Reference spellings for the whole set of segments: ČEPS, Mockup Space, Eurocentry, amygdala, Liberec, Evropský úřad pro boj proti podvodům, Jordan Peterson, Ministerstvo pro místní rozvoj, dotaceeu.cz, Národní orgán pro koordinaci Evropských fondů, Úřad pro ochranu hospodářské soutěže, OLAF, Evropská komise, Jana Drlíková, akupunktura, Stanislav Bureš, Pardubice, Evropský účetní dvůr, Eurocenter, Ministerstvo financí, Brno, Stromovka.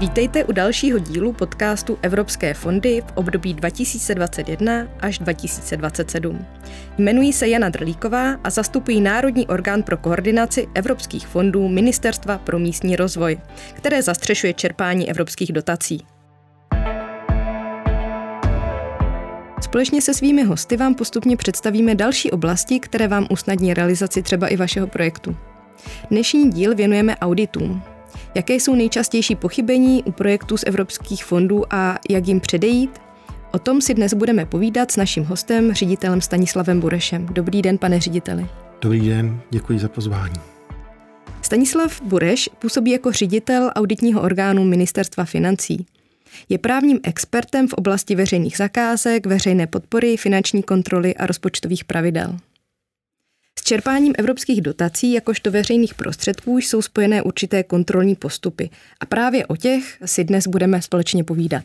Vítejte u dalšího dílu podcastu Evropské fondy v období 2021 až 2027. Jmenuji se Jana Drlíková a zastupuji Národní orgán pro koordinaci Evropských fondů Ministerstva pro místní rozvoj, které zastřešuje čerpání evropských dotací. Společně se svými hosty vám postupně představíme další oblasti, které vám usnadní realizaci třeba i vašeho projektu. Dnešní díl věnujeme auditům. Jaké jsou nejčastější pochybení u projektů z evropských fondů a jak jim předejít? O tom si dnes budeme povídat s naším hostem, ředitelem Stanislavem Burešem. Dobrý den, pane řediteli. Dobrý den, děkuji za pozvání. Stanislav Bureš působí jako ředitel auditního orgánu Ministerstva financí. Je právním expertem v oblasti veřejných zakázek, veřejné podpory, finanční kontroly a rozpočtových pravidel. S čerpáním evropských dotací jakožto veřejných prostředků jsou spojené určité kontrolní postupy a právě o těch si dnes budeme společně povídat.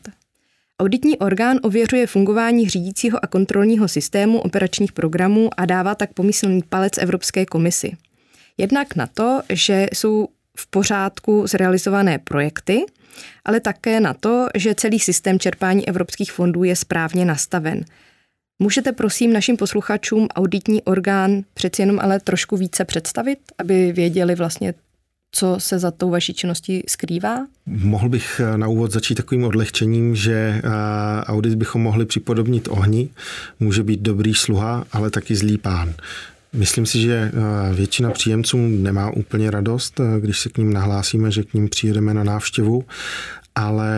Auditní orgán ověřuje fungování řídícího a kontrolního systému operačních programů a dává tak pomyslný palec Evropské komisi. Jednak na to, že jsou v pořádku zrealizované projekty, ale také na to, že celý systém čerpání evropských fondů je správně nastaven. Můžete prosím našim posluchačům auditní orgán přeci jenom ale trošku více představit, aby věděli vlastně, co se za tou vaší činností skrývá? Mohl bych na úvod začít takovým odlehčením, že audit bychom mohli připodobnit ohni. Může být dobrý sluha, ale taky zlý pán. Myslím si, že většina příjemců nemá úplně radost, když se k ním nahlásíme, že k ním přijedeme na návštěvu, ale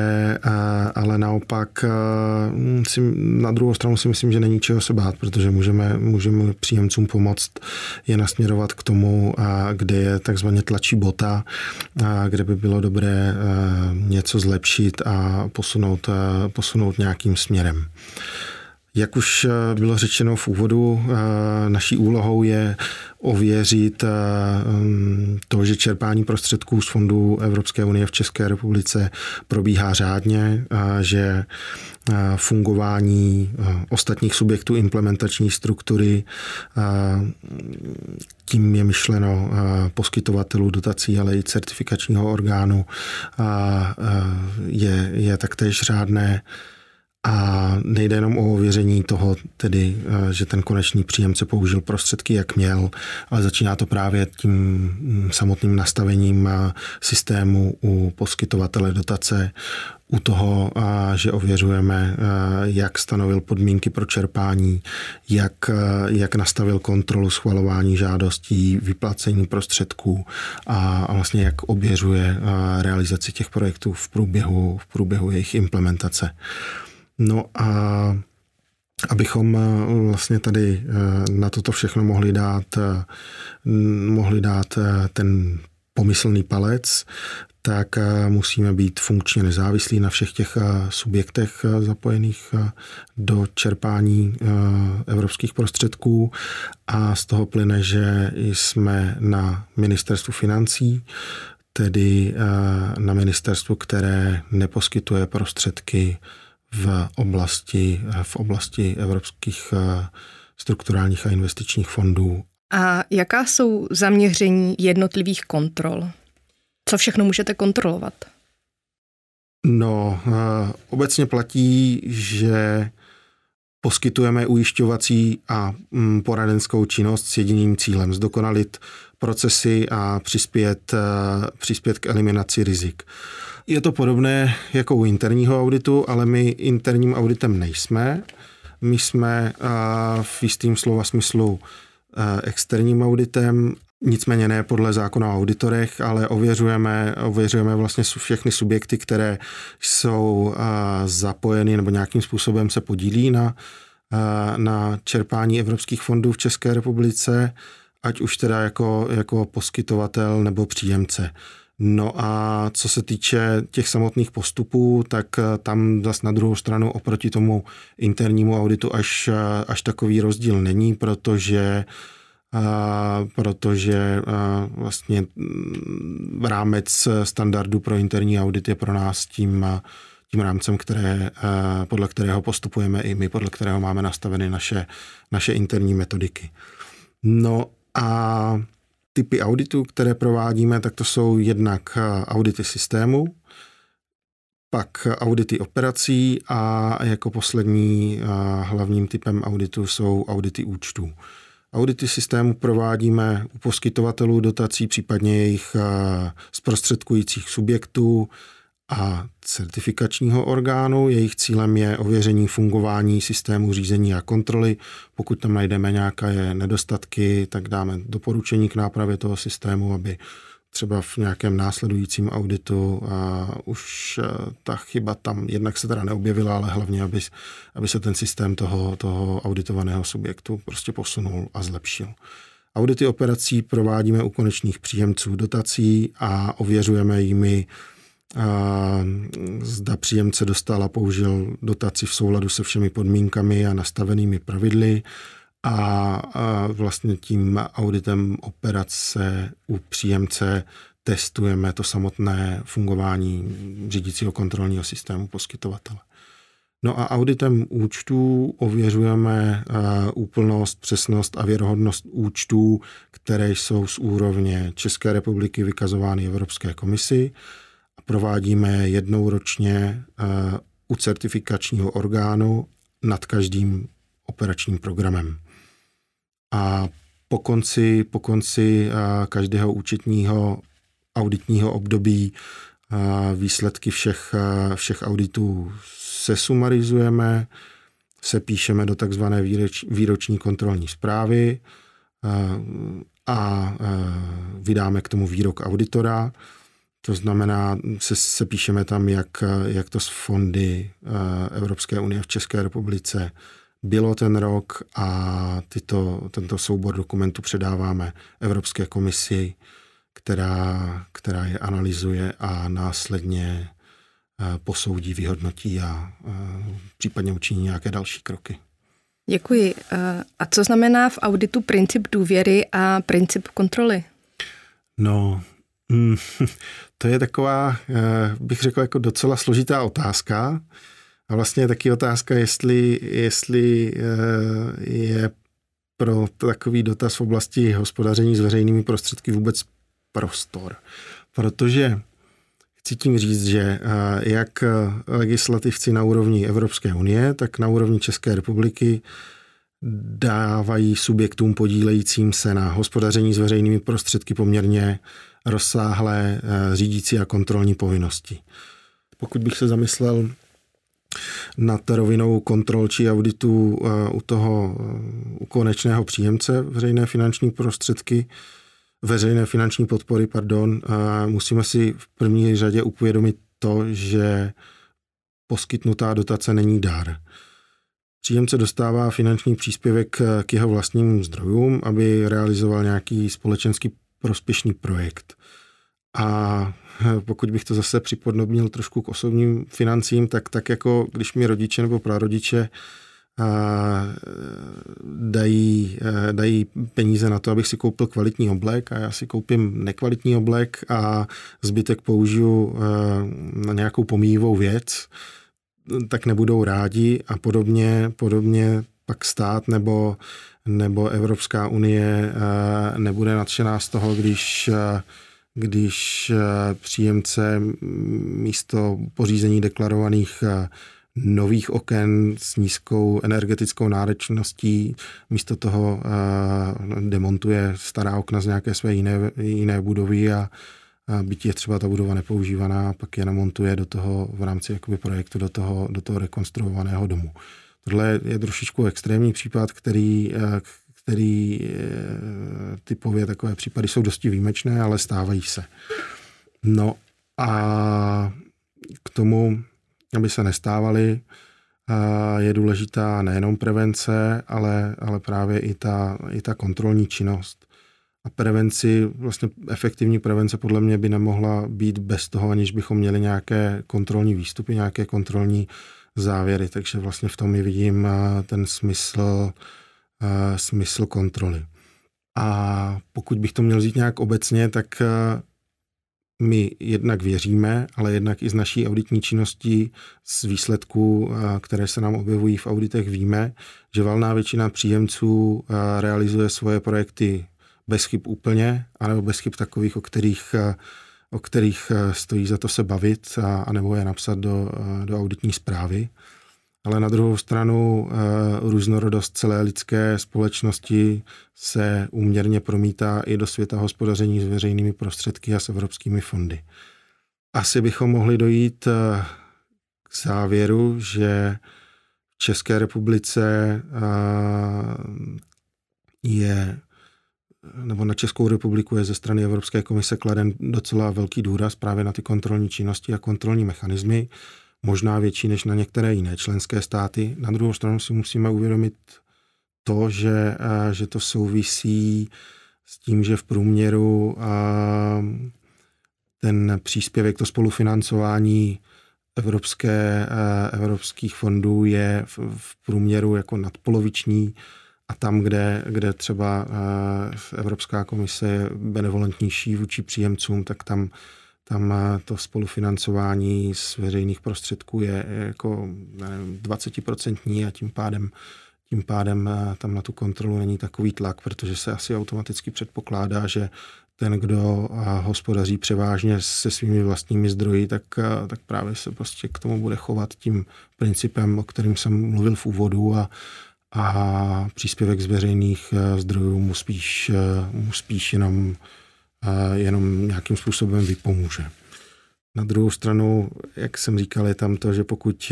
naopak na druhou stranu si myslím, že není čeho se bát, protože můžeme příjemcům pomoct je nasměrovat k tomu, kde je takzvaně tlačí bota, kde by bylo dobré něco zlepšit a posunout nějakým směrem. Jak už bylo řečeno v úvodu, naší úlohou je ověřit to, že čerpání prostředků z fondů Evropské unie v České republice probíhá řádně, že fungování ostatních subjektů implementační struktury, tím je myšleno poskytovatelů dotací, ale i certifikačního orgánu, je taktéž řádné. A nejde jenom o ověření toho, tedy, že ten konečný příjemce použil prostředky, jak měl, ale začíná to právě tím samotným nastavením systému u poskytovatele dotace, u toho, že ověřujeme, jak stanovil podmínky pro čerpání, jak nastavil kontrolu schvalování žádostí, vyplácení prostředků a vlastně jak ověřuje realizaci těch projektů v průběhu jejich implementace. No a abychom vlastně tady na toto všechno mohli dát ten pomyslný palec, tak musíme být funkčně nezávislí na všech těch subjektech zapojených do čerpání evropských prostředků a z toho plyne, že jsme na Ministerstvu financí, tedy na ministerstvu, které neposkytuje prostředky v oblasti evropských strukturálních a investičních fondů. A jaká jsou zaměření jednotlivých kontrol? Co všechno můžete kontrolovat? No, obecně platí, že poskytujeme ujišťovací a poradenskou činnost s jediným cílem zdokonalit procesy a přispět k eliminaci rizik. Je to podobné jako u interního auditu, ale my interním auditem nejsme. My jsme v jistým slova smyslu externím auditem, nicméně ne podle zákona o auditorech, ale ověřujeme vlastně všechny subjekty, které jsou zapojeny nebo nějakým způsobem se podílí na čerpání evropských fondů v České republice, ať už teda jako poskytovatel nebo příjemce. No a co se týče těch samotných postupů, tak tam zase na druhou stranu oproti tomu internímu auditu až takový rozdíl není, protože vlastně rámec standardu pro interní audit je pro nás tím rámcem, podle kterého postupujeme i my, podle kterého máme nastaveny naše interní metodiky. No a typy auditů, které provádíme, tak to jsou jednak audity systému, pak audity operací a jako poslední hlavním typem auditu jsou audity účtů. Audity systému provádíme u poskytovatelů dotací, případně jejich zprostředkujících subjektů a certifikačního orgánu. Jejich cílem je ověření fungování systému řízení a kontroly. Pokud tam najdeme nějaké nedostatky, tak dáme doporučení k nápravě toho systému, aby třeba v nějakém následujícím auditu už ta chyba tam jednak se teda neobjevila, ale hlavně, aby se ten systém toho auditovaného subjektu prostě posunul a zlepšil. Audity operací provádíme u konečných příjemců dotací a ověřujeme jimi, zda příjemce dostal a použil dotaci v souladu se všemi podmínkami a nastavenými pravidly. A vlastně tím auditem operace u příjemce testujeme to samotné fungování řídícího kontrolního systému poskytovatele. No a auditem účtů ověřujeme úplnost, přesnost a věrohodnost účtů, které jsou z úrovně České republiky vykazovány Evropské komisi. Provádíme jednou ročně u certifikačního orgánu nad každým operačním programem. A po konci každého účetního auditního období výsledky všech auditů sesumarizujeme, sepíšeme do takzvané výroční kontrolní zprávy a vydáme k tomu výrok auditora. To znamená, se píšeme tam, jak to s fondy Evropské unie v České republice bylo ten rok a tento soubor dokumentů předáváme Evropské komisi, která je analyzuje a následně posoudí, vyhodnotí a případně učiní nějaké další kroky. Děkuji. A co znamená v auditu princip důvěry a princip kontroly? No, to je taková, bych řekl, jako docela složitá otázka. A vlastně taky otázka, jestli je pro takový dotaz v oblasti hospodaření s veřejnými prostředky vůbec prostor. Protože chci tím říct, že jak legislativci na úrovni Evropské unie, tak na úrovni České republiky dávají subjektům podílejícím se na hospodaření s veřejnými prostředky poměrně rozsáhlé řídící a kontrolní povinnosti. Pokud bych se zamyslel nad rovinou kontrol či auditu u konečného příjemce veřejné finanční podpory, musíme si v první řadě uvědomit to, že poskytnutá dotace není dar. Příjemce dostává finanční příspěvek k jeho vlastním zdrojům, aby realizoval nějaký společenský prospěšný projekt. A pokud bych to zase připodobnil trošku k osobním financím, tak jako když mi rodiče nebo prarodiče dají peníze na to, abych si koupil kvalitní oblek a já si koupím nekvalitní oblek a zbytek použiju na nějakou pomíjivou věc, tak nebudou rádi a podobně pak stát nebo Evropská unie nebude nadšená z toho, když příjemce místo pořízení deklarovaných nových oken s nízkou energetickou náročností místo toho demontuje stará okna z nějaké své jiné budovy a byť je třeba ta budova nepoužívaná a pak je namontuje do toho v rámci jakoby projektu do toho rekonstruovaného domu. Tohle je trošičku extrémní případ, který typově takové případy jsou dosti výjimečné, ale stávají se. No a k tomu, aby se nestávaly, je důležitá nejenom prevence, ale právě i ta kontrolní činnost. A prevenci, vlastně efektivní prevence podle mě by nemohla být bez toho, aniž bychom měli nějaké kontrolní výstupy, nějaké kontrolní závěry. Takže vlastně v tom i vidím ten smysl kontroly. A pokud bych to měl říct nějak obecně, tak my jednak věříme, ale jednak i z naší auditní činnosti, z výsledků, které se nám objevují v auditech, víme, že valná většina příjemců realizuje svoje projekty bez chyb úplně, anebo bez chyb takových, o kterých o kterých stojí za to se bavit a nebo je napsat do auditní zprávy. Ale na druhou stranu různorodost celé lidské společnosti se úměrně promítá i do světa hospodaření s veřejnými prostředky a s evropskými fondy. Asi bychom mohli dojít k závěru, že v České republice na Českou republiku je ze strany Evropské komise kladen docela velký důraz právě na ty kontrolní činnosti a kontrolní mechanismy, možná větší než na některé jiné členské státy. Na druhou stranu si musíme uvědomit to, že to souvisí s tím, že v průměru ten příspěvek, to spolufinancování evropských fondů je v průměru jako nadpoloviční a tam, kde třeba Evropská komise je benevolentnější vůči příjemcům, tak tam to spolufinancování z veřejných prostředků je jako 20% a tím pádem tam na tu kontrolu není takový tlak, protože se asi automaticky předpokládá, že ten, kdo hospodaří převážně se svými vlastními zdroji, tak právě se prostě k tomu bude chovat tím principem, o kterém jsem mluvil v úvodu a příspěvek z veřejných zdrojů mu spíš jenom nějakým způsobem vypomůže. Na druhou stranu, jak jsem říkal, je tam to, že pokud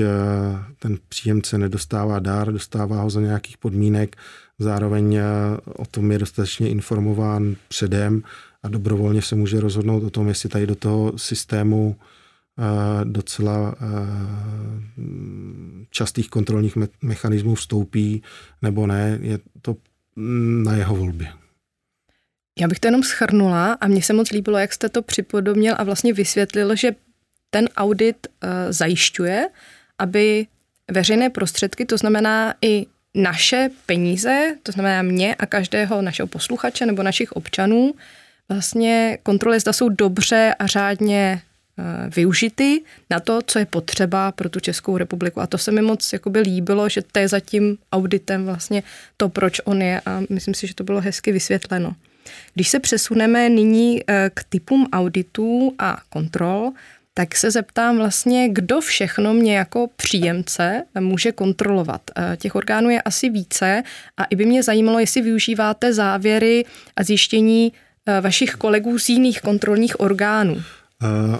ten příjemce nedostává dar, dostává ho za nějakých podmínek, zároveň o tom je dostatečně informován předem a dobrovolně se může rozhodnout o tom, jestli tady do toho systému docela častých kontrolních mechanismů vstoupí nebo ne, je to na jeho volbě. Já bych to jenom shrnula a mně se moc líbilo, jak jste to připodobnil a vlastně vysvětlil, že ten audit zajišťuje, aby veřejné prostředky, to znamená i naše peníze, to znamená mě a každého našeho posluchače nebo našich občanů, vlastně kontroly, zda jsou dobře a řádně využity na to, co je potřeba pro tu Českou republiku. A to se mi moc jakoby líbilo, že to je za tím auditem vlastně to, proč on je, a myslím si, že to bylo hezky vysvětleno. Když se přesuneme nyní k typům auditů a kontrol, tak se zeptám vlastně, kdo všechno mě jako příjemce může kontrolovat. Těch orgánů je asi více a i by mě zajímalo, jestli využíváte závěry a zjištění vašich kolegů z jiných kontrolních orgánů.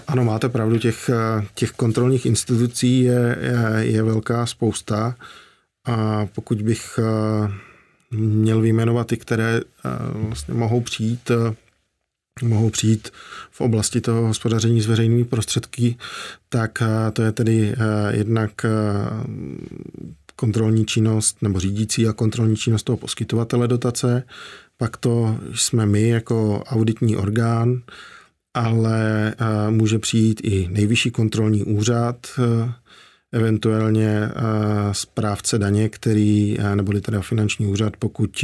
Ano, máte pravdu, těch kontrolních institucí je velká spousta a pokud bych měl vyjmenovat ty, které vlastně mohou přijít v oblasti toho hospodaření s veřejnými prostředky, tak to je tedy jednak kontrolní činnost nebo řídící a kontrolní činnost toho poskytovatele dotace, pak to jsme my jako auditní orgán, ale může přijít i Nejvyšší kontrolní úřad, eventuálně správce daně, který, neboli teda finanční úřad, pokud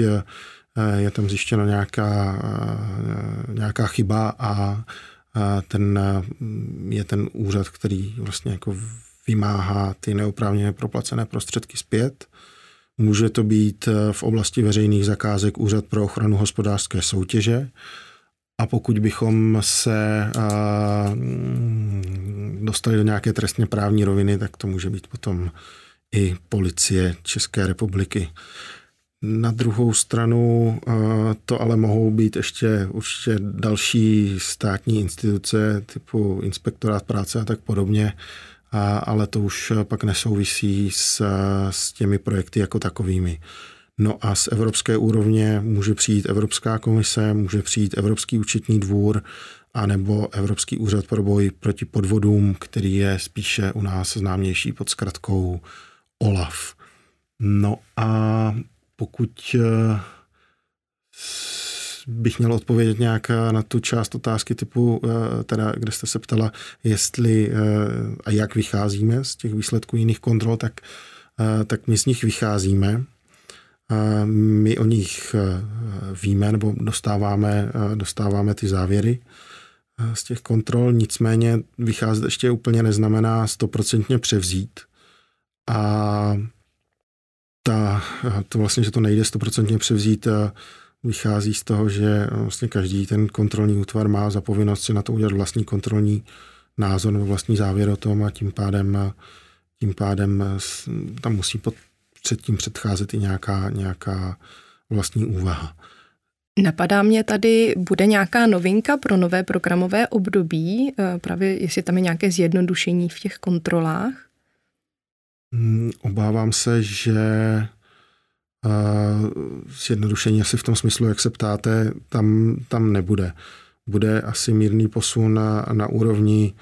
je tam zjištěna nějaká chyba a ten je ten úřad, který vlastně jako vymáhá ty neoprávněně proplacené prostředky zpět. Může to být v oblasti veřejných zakázek Úřad pro ochranu hospodářské soutěže. A pokud bychom se dostali do nějaké trestně právní roviny, tak to může být potom i Policie České republiky. Na druhou stranu to ale mohou být ještě určitě další státní instituce typu Inspektorát práce a tak podobně, ale to už pak nesouvisí s těmi projekty jako takovými. No a z evropské úrovně může přijít Evropská komise, může přijít Evropský účetní dvůr anebo Evropský úřad pro boj proti podvodům, který je spíše u nás známější pod zkratkou OLAF. No a pokud bych měl odpovědět nějak na tu část otázky typu, teda, kde jste se ptala, jestli a jak vycházíme z těch výsledků jiných kontrol, tak my z nich vycházíme. My o nich víme nebo dostáváme ty závěry z těch kontrol, nicméně vycházet ještě úplně neznamená 100% převzít a to vlastně, že to nejde 100% převzít, vychází z toho, že vlastně každý ten kontrolní útvar má za povinnost si na to udělat vlastní kontrolní názor nebo vlastní závěr o tom a tím pádem tam musí předtím předcházet i nějaká vlastní úvaha. Napadá mě tady, bude nějaká novinka pro nové programové období, právě jestli tam je nějaké zjednodušení v těch kontrolách? Obávám se, že zjednodušení asi v tom smyslu, jak se ptáte, tam nebude. Bude asi mírný posun na úrovni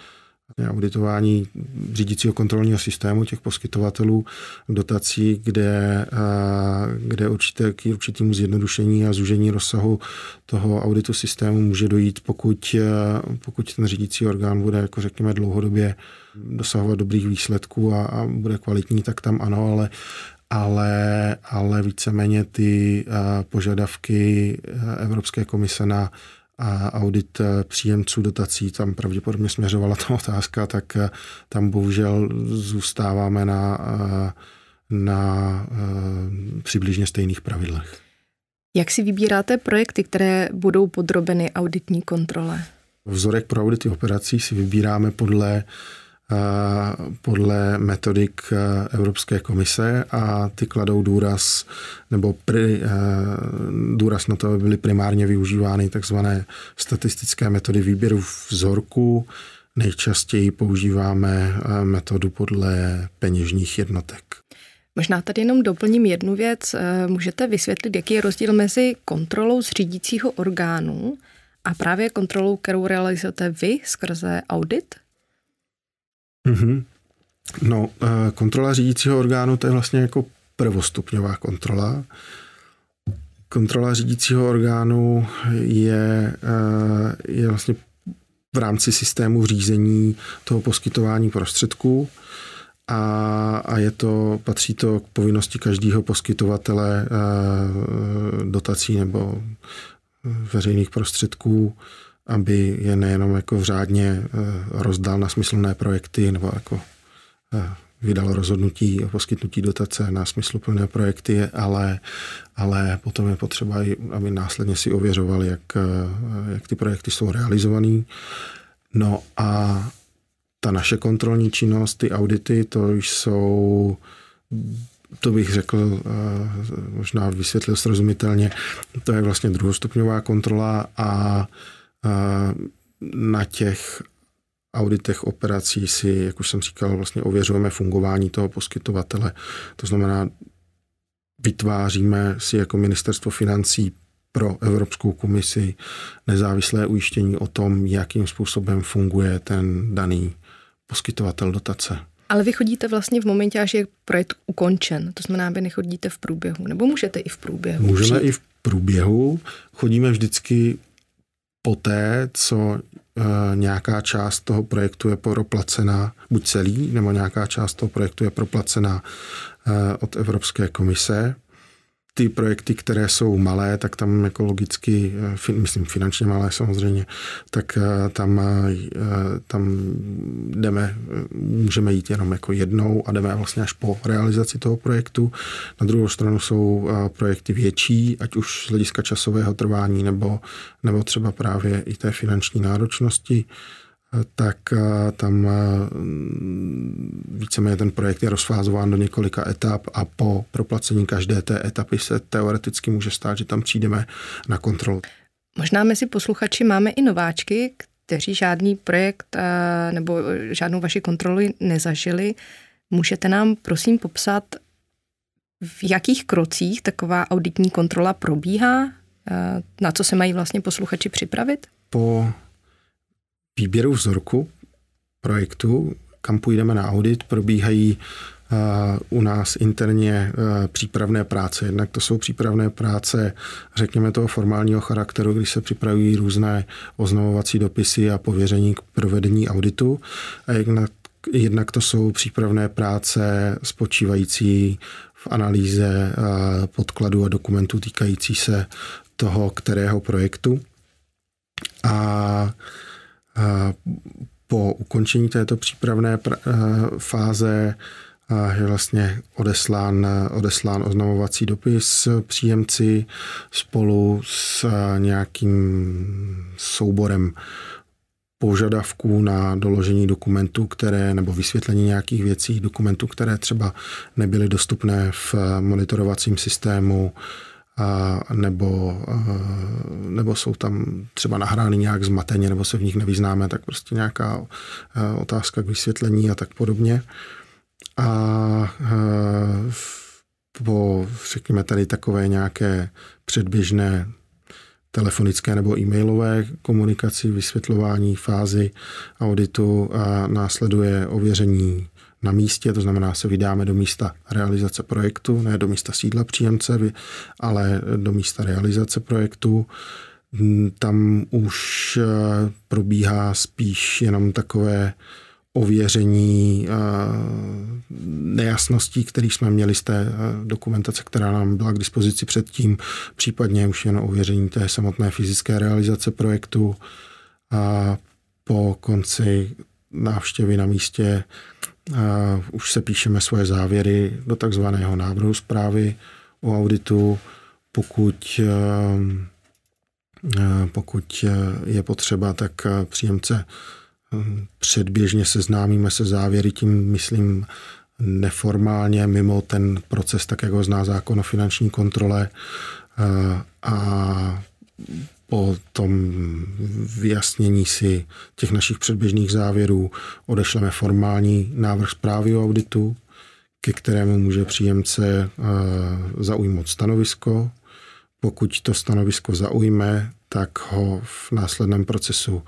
auditování řídícího kontrolního systému těch poskytovatelů dotací, kde k určitému zjednodušení a zúžení rozsahu toho auditu systému může dojít, pokud ten řídící orgán bude, jako řekněme, dlouhodobě dosahovat dobrých výsledků a bude kvalitní, tak tam ano, ale víceméně ty požadavky Evropské komise na a audit příjemců dotací, tam pravděpodobně směřovala ta otázka, tak tam bohužel zůstáváme na přibližně stejných pravidlech. Jak si vybíráte projekty, které budou podrobeny auditní kontrole? Vzorek pro audity operací si vybíráme podle metodik Evropské komise a ty kladou důraz, nebo důraz na to, aby byly primárně využívány takzvané statistické metody výběru vzorku. Nejčastěji používáme metodu podle peněžních jednotek. Možná tady jenom doplním jednu věc. Můžete vysvětlit, jaký je rozdíl mezi kontrolou z řídícího orgánu a právě kontrolou, kterou realizujete vy skrze audit? No, kontrola řídícího orgánu, to je vlastně jako prvostupňová kontrola. Kontrola řídícího orgánu je vlastně v rámci systému řízení toho poskytování prostředků a patří to k povinnosti každého poskytovatele dotací nebo veřejných prostředků, aby je nejenom jako řádně rozdal na smyslné projekty nebo jako vydal rozhodnutí o poskytnutí dotace na smysluplné projekty, ale potom je potřeba, aby následně si ověřoval, jak ty projekty jsou realizované. No a ta naše kontrolní činnost, ty audity, to bych řekl, možná vysvětlil srozumitelně, to je vlastně druhostupňová kontrola a na těch auditech operací si, jak už jsem říkal, vlastně ověřujeme fungování toho poskytovatele. To znamená, vytváříme si jako Ministerstvo financí pro Evropskou komisi nezávislé ujištění o tom, jakým způsobem funguje ten daný poskytovatel dotace. Ale vy chodíte vlastně v momentě, až je projekt ukončen. To znamená, vy nechodíte v průběhu. Nebo můžete i v průběhu? Můžeme i v průběhu. Chodíme vždycky poté, co nějaká část toho projektu je proplacená, buď celý, nebo nějaká část toho projektu je proplacená od Evropské komise. Ty projekty, které jsou malé, tak tam jako logicky, myslím finančně malé samozřejmě, tak tam můžeme jít jenom jako jednou a jdeme vlastně až po realizaci toho projektu. Na druhou stranu jsou projekty větší, ať už z hlediska časového trvání nebo třeba právě i té finanční náročnosti, tak tam víceméně ten projekt je rozfázován do několika etap a po proplacení každé té etapy se teoreticky může stát, že tam přijdeme na kontrolu. Možná mezi posluchači máme i nováčky, kteří žádný projekt nebo žádnou vaši kontrolu nezažili. Můžete nám prosím popsat, v jakých krocích taková auditní kontrola probíhá? Na co se mají vlastně posluchači připravit? Po výběru vzorku projektu, kam půjdeme na audit, probíhají u nás interně přípravné práce. Jednak to jsou přípravné práce, řekněme, toho formálního charakteru, kdy se připravují různé oznamovací dopisy a pověření k provedení auditu. A jednak to jsou přípravné práce spočívající v analýze podkladů a dokumentů týkající se toho, kterého projektu. A po ukončení této přípravné fáze je vlastně odeslán oznamovací dopis příjemci spolu s nějakým souborem požadavků na doložení dokumentů, které, nebo vysvětlení nějakých věcí, dokumentů, které třeba nebyly dostupné v monitorovacím systému, nebo jsou tam třeba nahrány nějak zmateně, nebo se v nich nevyznáme, tak prostě nějaká otázka k vysvětlení a tak podobně. A po, řekněme, tady takové nějaké předběžné telefonické nebo e-mailové komunikaci, vysvětlování fázi auditu a následuje ověření na místě, to znamená, se vydáme do místa realizace projektu, ne do místa sídla příjemce, ale do místa realizace projektu. Tam už probíhá spíš jenom takové ověření nejasností, které jsme měli z té dokumentace, která nám byla k dispozici předtím, případně už jen ověření té samotné fyzické realizace projektu. A po konci návštěvy na místě už se píšeme svoje závěry do takzvaného návrhu zprávy o auditu, pokud je potřeba, tak příjemce předběžně seznámíme se závěry, tím myslím neformálně, mimo ten proces, tak jak ho zná zákon o finanční kontrole, a po tom vyjasnění si těch našich předběžných závěrů odešleme formální návrh zprávy o auditu, ke kterému může příjemce zaujmout stanovisko. Pokud to stanovisko zaujme, tak ho v následném procesu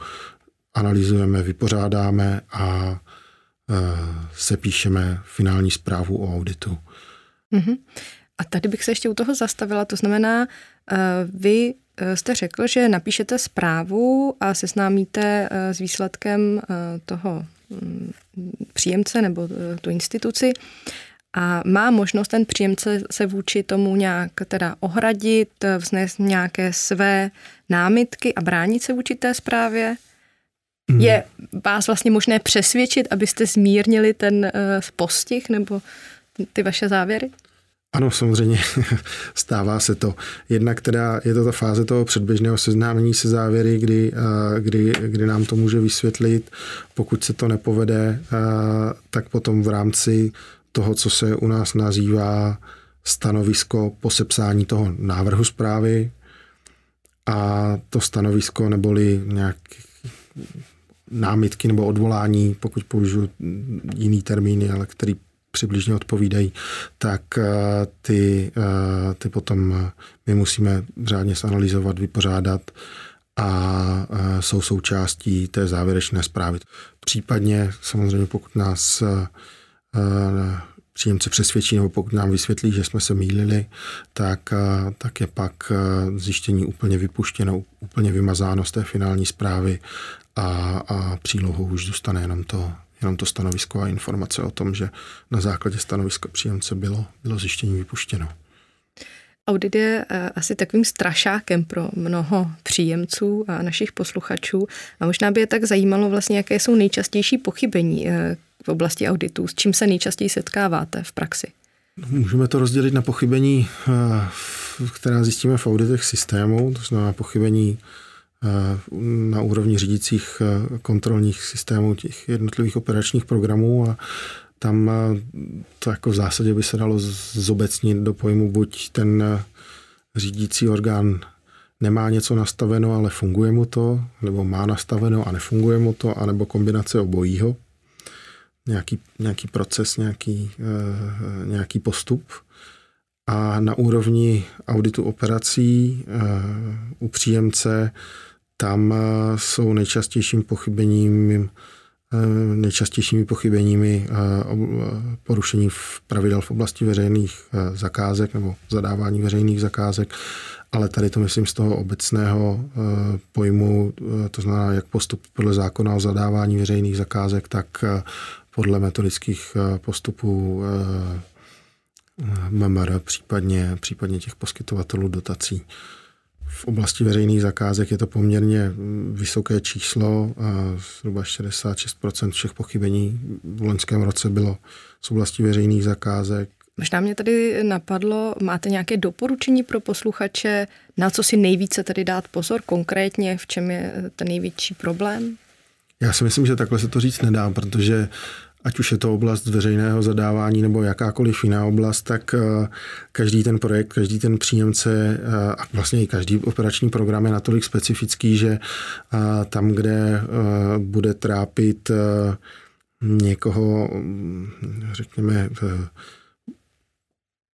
analyzujeme, vypořádáme a sepíšeme finální zprávu o auditu. Mm-hmm. A tady bych se ještě u toho zastavila, to znamená, vy jste řekl, že napíšete zprávu a seznámíte s výsledkem toho příjemce nebo tu instituci a má možnost ten příjemce se vůči tomu nějak teda ohradit, vznést nějaké své námitky a bránit se vůči té zprávě? Je vás vlastně možné přesvědčit, abyste zmírnili ten postih nebo ty vaše závěry? Ano, samozřejmě stává se to. Jednak teda je to ta fáze toho předběžného seznámení se závěry, kdy nám to může vysvětlit. Pokud se to nepovede, tak potom v rámci toho, co se u nás nazývá stanovisko po sepsání toho návrhu zprávy, a to stanovisko neboli nějaký námitky nebo odvolání, pokud použiju jiný termíny, ale který přibližně odpovídají, tak ty potom my musíme řádně zanalyzovat, vypořádat a jsou součástí té závěrečné zprávy. Případně samozřejmě, pokud nás příjemce přesvědčí nebo pokud nám vysvětlí, že jsme se mýlili, tak je pak zjištění úplně vypuštěno, úplně vymazáno z té finální zprávy a přílohou už zůstane jenom to stanovisko a informace o tom, že na základě stanoviska příjemce bylo zjištění vypuštěno. Audit je asi takovým strašákem pro mnoho příjemců a našich posluchačů a možná by je tak zajímalo vlastně, jaké jsou nejčastější pochybení v oblasti auditů, s čím se nejčastěji setkáváte v praxi? Můžeme to rozdělit na pochybení, která zjistíme v auditech systému, to znamená pochybení na úrovni řídících kontrolních systémů těch jednotlivých operačních programů a tam to jako v zásadě by se dalo zobecnit do pojmu, buď ten řídící orgán nemá něco nastaveno, ale funguje mu to, nebo má nastaveno a nefunguje mu to, anebo kombinace obojího. Nějaký proces, nějaký postup. A na úrovni auditu operací u příjemce tam jsou nejčastějšími pochybeními porušení pravidel v oblasti veřejných zakázek nebo zadávání veřejných zakázek, ale tady to myslím z toho obecného pojmu, to znamená jak postup podle zákona o zadávání veřejných zakázek, tak podle metodických postupů MMR, případně těch poskytovatelů dotací. V oblasti veřejných zakázek je to poměrně vysoké číslo a zhruba 66% všech pochybení v loňském roce bylo z oblasti veřejných zakázek. Možná mě tady napadlo, máte nějaké doporučení pro posluchače, na co si nejvíce tady dát pozor konkrétně, v čem je ten největší problém? Já si myslím, že takhle se to říct nedá, protože ať už je to oblast veřejného zadávání nebo jakákoliv jiná oblast, tak každý ten projekt, každý ten příjemce a vlastně i každý operační program je natolik specifický, že tam, kde bude trápit někoho, řekněme,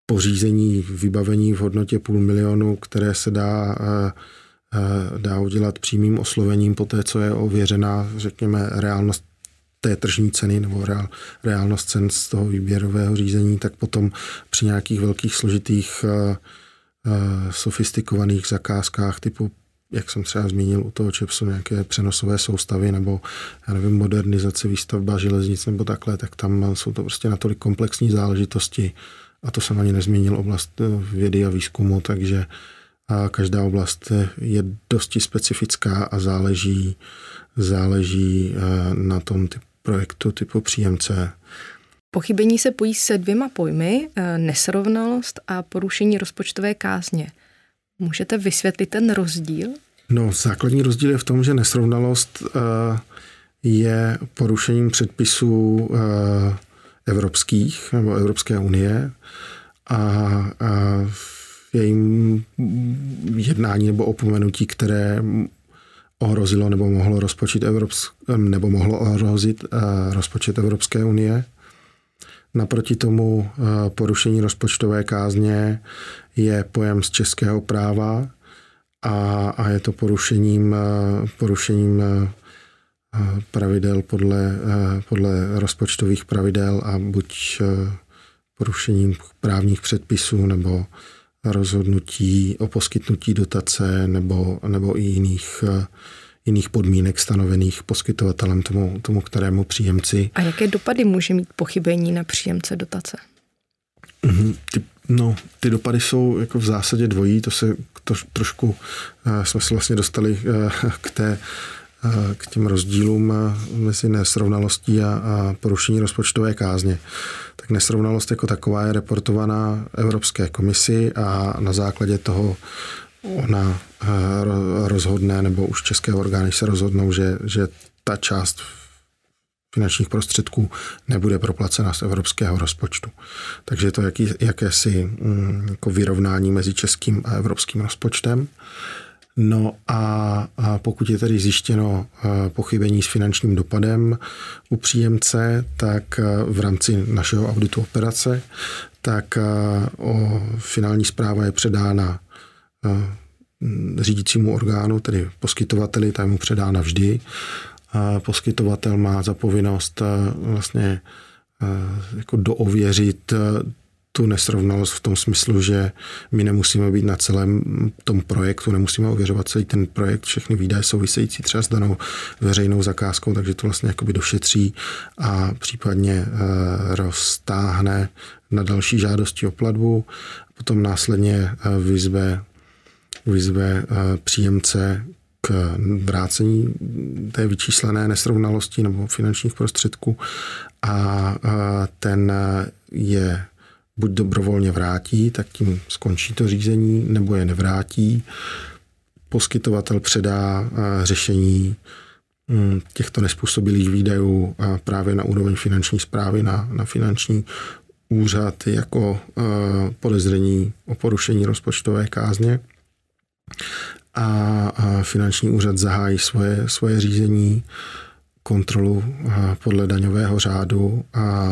pořízení vybavení v hodnotě 500 000, které se dá udělat přímým oslovením po té, co je ověřena, řekněme, reálnost té tržní ceny nebo reálnost cen z toho výběrového řízení, tak potom při nějakých velkých složitých sofistikovaných zakázkách typu, jak jsem třeba zmínil u toho ČEPSu, nějaké přenosové soustavy nebo já nevím, modernizace, výstavba železnic nebo takhle, tak tam jsou to prostě natolik komplexní záležitosti a to jsem ani nezmínil oblast vědy a výzkumu, takže a každá oblast je dosti specifická a záleží na tom typu projektu, typu příjemce. Pochybení se pojí se dvěma pojmy, nesrovnalost a porušení rozpočtové kázně. Můžete vysvětlit ten rozdíl? No, základní rozdíl je v tom, že nesrovnalost je porušením předpisů evropských nebo Evropské unie a jejím jednání nebo opomenutí, které ohrozilo nebo mohlo ohrozit rozpočet Evropské unie. Naproti tomu porušení rozpočtové kázně je pojem z českého práva a je to porušením pravidel podle rozpočtových pravidel a buď porušením právních předpisů nebo rozhodnutí o poskytnutí dotace nebo i jiných podmínek stanovených poskytovatelem tomu kterému příjemci. A jaké dopady může mít pochybení na příjemce dotace? Ty dopady jsou jako v zásadě dvojí, jsme se vlastně dostali k těm rozdílům mezi nesrovnalostí a porušení rozpočtové kázně. Tak nesrovnalost jako taková je reportovaná Evropské komisi a na základě toho ona rozhodne, nebo už české orgány se rozhodnou, že ta část finančních prostředků nebude proplacena z evropského rozpočtu. Takže je to jakési jako vyrovnání mezi českým a evropským rozpočtem. No a pokud je tedy zjištěno pochybení s finančním dopadem u příjemce, tak v rámci našeho auditu operace, tak finální zpráva je předána řídícímu orgánu, tedy poskytovateli, ta je mu předána vždy. Poskytovatel má za povinnost vlastně jako doověřit tu nesrovnalost v tom smyslu, že my nemusíme být na celém tom projektu, nemusíme ověřovat celý ten projekt, všechny výdaje související třeba s danou veřejnou zakázkou, takže to vlastně jakoby došetří a případně roztáhne na další žádosti o platbu. Potom následně vyzve příjemce k vrácení té vyčíslené nesrovnalosti nebo finančních prostředků a ten je buď dobrovolně vrátí, tak tím skončí to řízení, nebo je nevrátí. Poskytovatel předá řešení těchto nespůsobilých výdajů právě na úroveň finanční správy, na finanční úřad jako podezření o porušení rozpočtové kázně. A finanční úřad zahájí svoje řízení, kontrolu podle daňového řádu a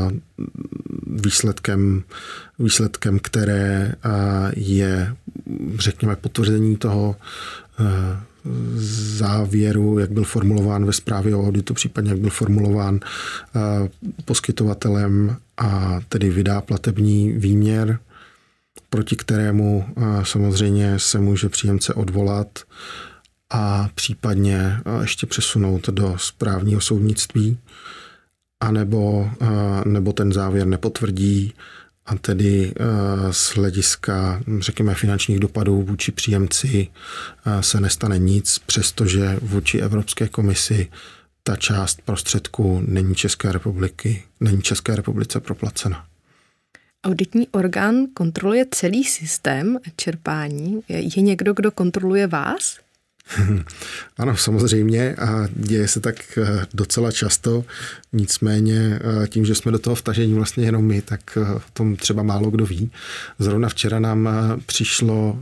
výsledkem které je, řekněme, potvrzení toho závěru, jak byl formulován ve zprávě o auditu, případně jak byl formulován poskytovatelem a tedy vydá platební výměr, proti kterému samozřejmě se může příjemce odvolat a případně ještě přesunout do správního soudnictví, anebo ten závěr nepotvrdí a tedy z hlediska, řekněme, finančních dopadů vůči příjemci se nestane nic, přestože vůči Evropské komisi ta část prostředků není České republice proplacena. Auditní orgán kontroluje celý systém čerpání. Je někdo, kdo kontroluje vás? Ano, samozřejmě, a děje se tak docela často, nicméně tím, že jsme do toho vtažení vlastně jenom my, tak o tom třeba málo kdo ví. Zrovna včera nám přišlo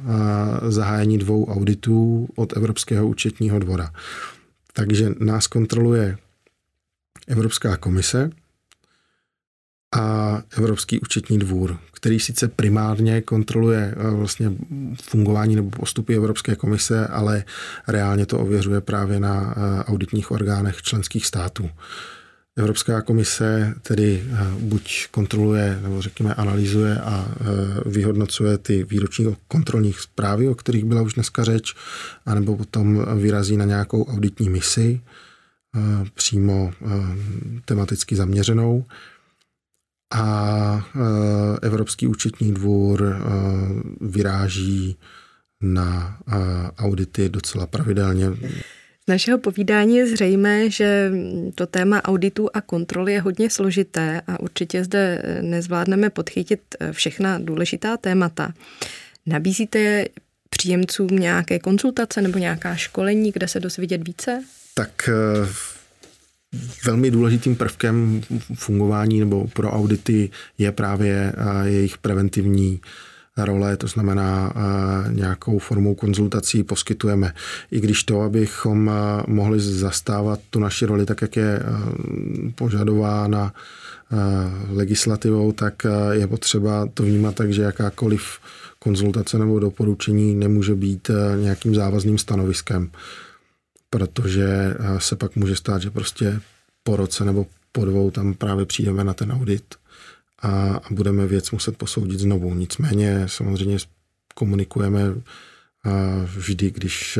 zahájení 2 auditů od Evropského účetního dvora. Takže nás kontroluje Evropská komise a Evropský účetní dvůr, který sice primárně kontroluje vlastně fungování nebo postupy Evropské komise, ale reálně to ověřuje právě na auditních orgánech členských států. Evropská komise tedy buď kontroluje, nebo řekněme analyzuje a vyhodnocuje ty výroční kontrolní zprávy, o kterých byla už dneska řeč, anebo potom vyrazí na nějakou auditní misi, přímo tematicky zaměřenou. A Evropský účetní dvůr vyráží na audity docela pravidelně. Z našeho povídání je zřejmé, že to téma auditů a kontroly je hodně složité a určitě zde nezvládneme podchytit všechna důležitá témata. Nabízíte příjemcům nějaké konzultace nebo nějaká školení, kde se dozvědět více? Tak velmi důležitým prvkem fungování nebo pro audity je právě jejich preventivní role, to znamená nějakou formou konzultací poskytujeme. I když to, abychom mohli zastávat tu naši roli tak, jak je požadována legislativou, tak je potřeba to vnímat tak, že jakákoliv konzultace nebo doporučení nemůže být nějakým závazným stanoviskem. Protože se pak může stát, že prostě po roce nebo po 2 tam právě přijdeme na ten audit a budeme věc muset posoudit znovu. Nicméně samozřejmě komunikujeme vždy, když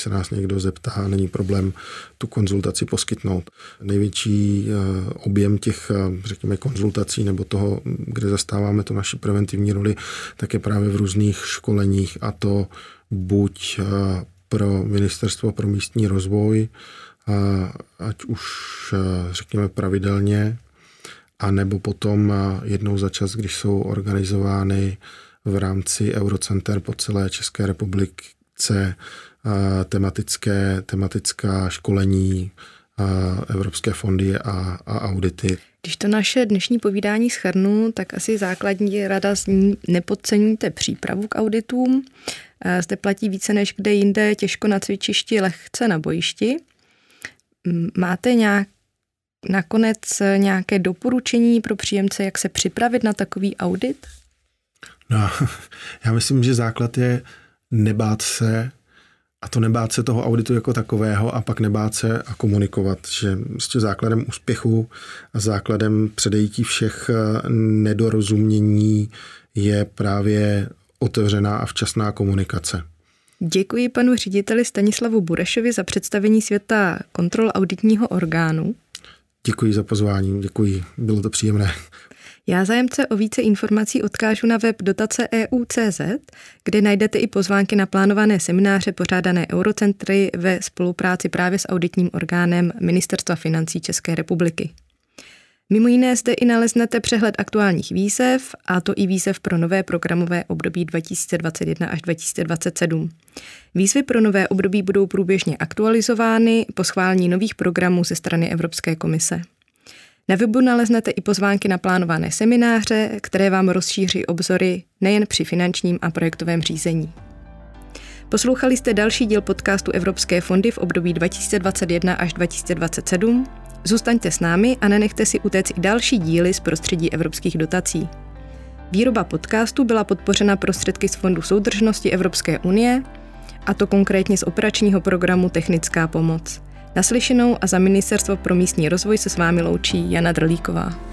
se nás někdo zeptá, není problém tu konzultaci poskytnout. Největší objem těch, řekněme, konzultací nebo toho, kde zastáváme to naši preventivní roli, tak je právě v různých školeních, a to buď pro Ministerstvo pro místní rozvoj, ať už řekněme pravidelně, anebo potom jednou za čas, když jsou organizovány v rámci Eurocenter po celé České republice tematická školení, evropské fondy a audity. Když to naše dnešní povídání shrnu, tak asi základní rada zní: nepodceňujte přípravu k auditům. Zde platí více než kde jinde, těžko na cvičišti, lehce na bojišti. Máte nakonec nějaké doporučení pro příjemce, jak se připravit na takový audit? No, já myslím, že základ je nebát se, a to nebát se toho auditu jako takového a pak nebát se a komunikovat, že prostě základem úspěchu a základem předejití všech nedorozumění je právě otevřená a včasná komunikace. Děkuji panu řediteli Stanislavu Burešovi za představení světa kontrol auditního orgánu. Děkuji za pozvání, děkuji, bylo to příjemné. Já zájemce o více informací odkážu na web dotaceeu.cz, kde najdete i pozvánky na plánované semináře pořádané Eurocentry ve spolupráci právě s auditním orgánem Ministerstva financí České republiky. Mimo jiné zde i naleznete přehled aktuálních výzev, a to i výzev pro nové programové období 2021 až 2027. Výzvy pro nové období budou průběžně aktualizovány po schválení nových programů ze strany Evropské komise. Na webu naleznete i pozvánky na plánované semináře, které vám rozšíří obzory nejen při finančním a projektovém řízení. Poslouchali jste další díl podcastu Evropské fondy v období 2021 až 2027. Zůstaňte s námi a nenechte si utéct i další díly z prostředí evropských dotací. Výroba podcastu byla podpořena prostředky z Fondu soudržnosti Evropské unie, a to konkrétně z operačního programu Technická pomoc. Naslyšenou a za Ministerstvo pro místní rozvoj se s vámi loučí Jana Drlíková.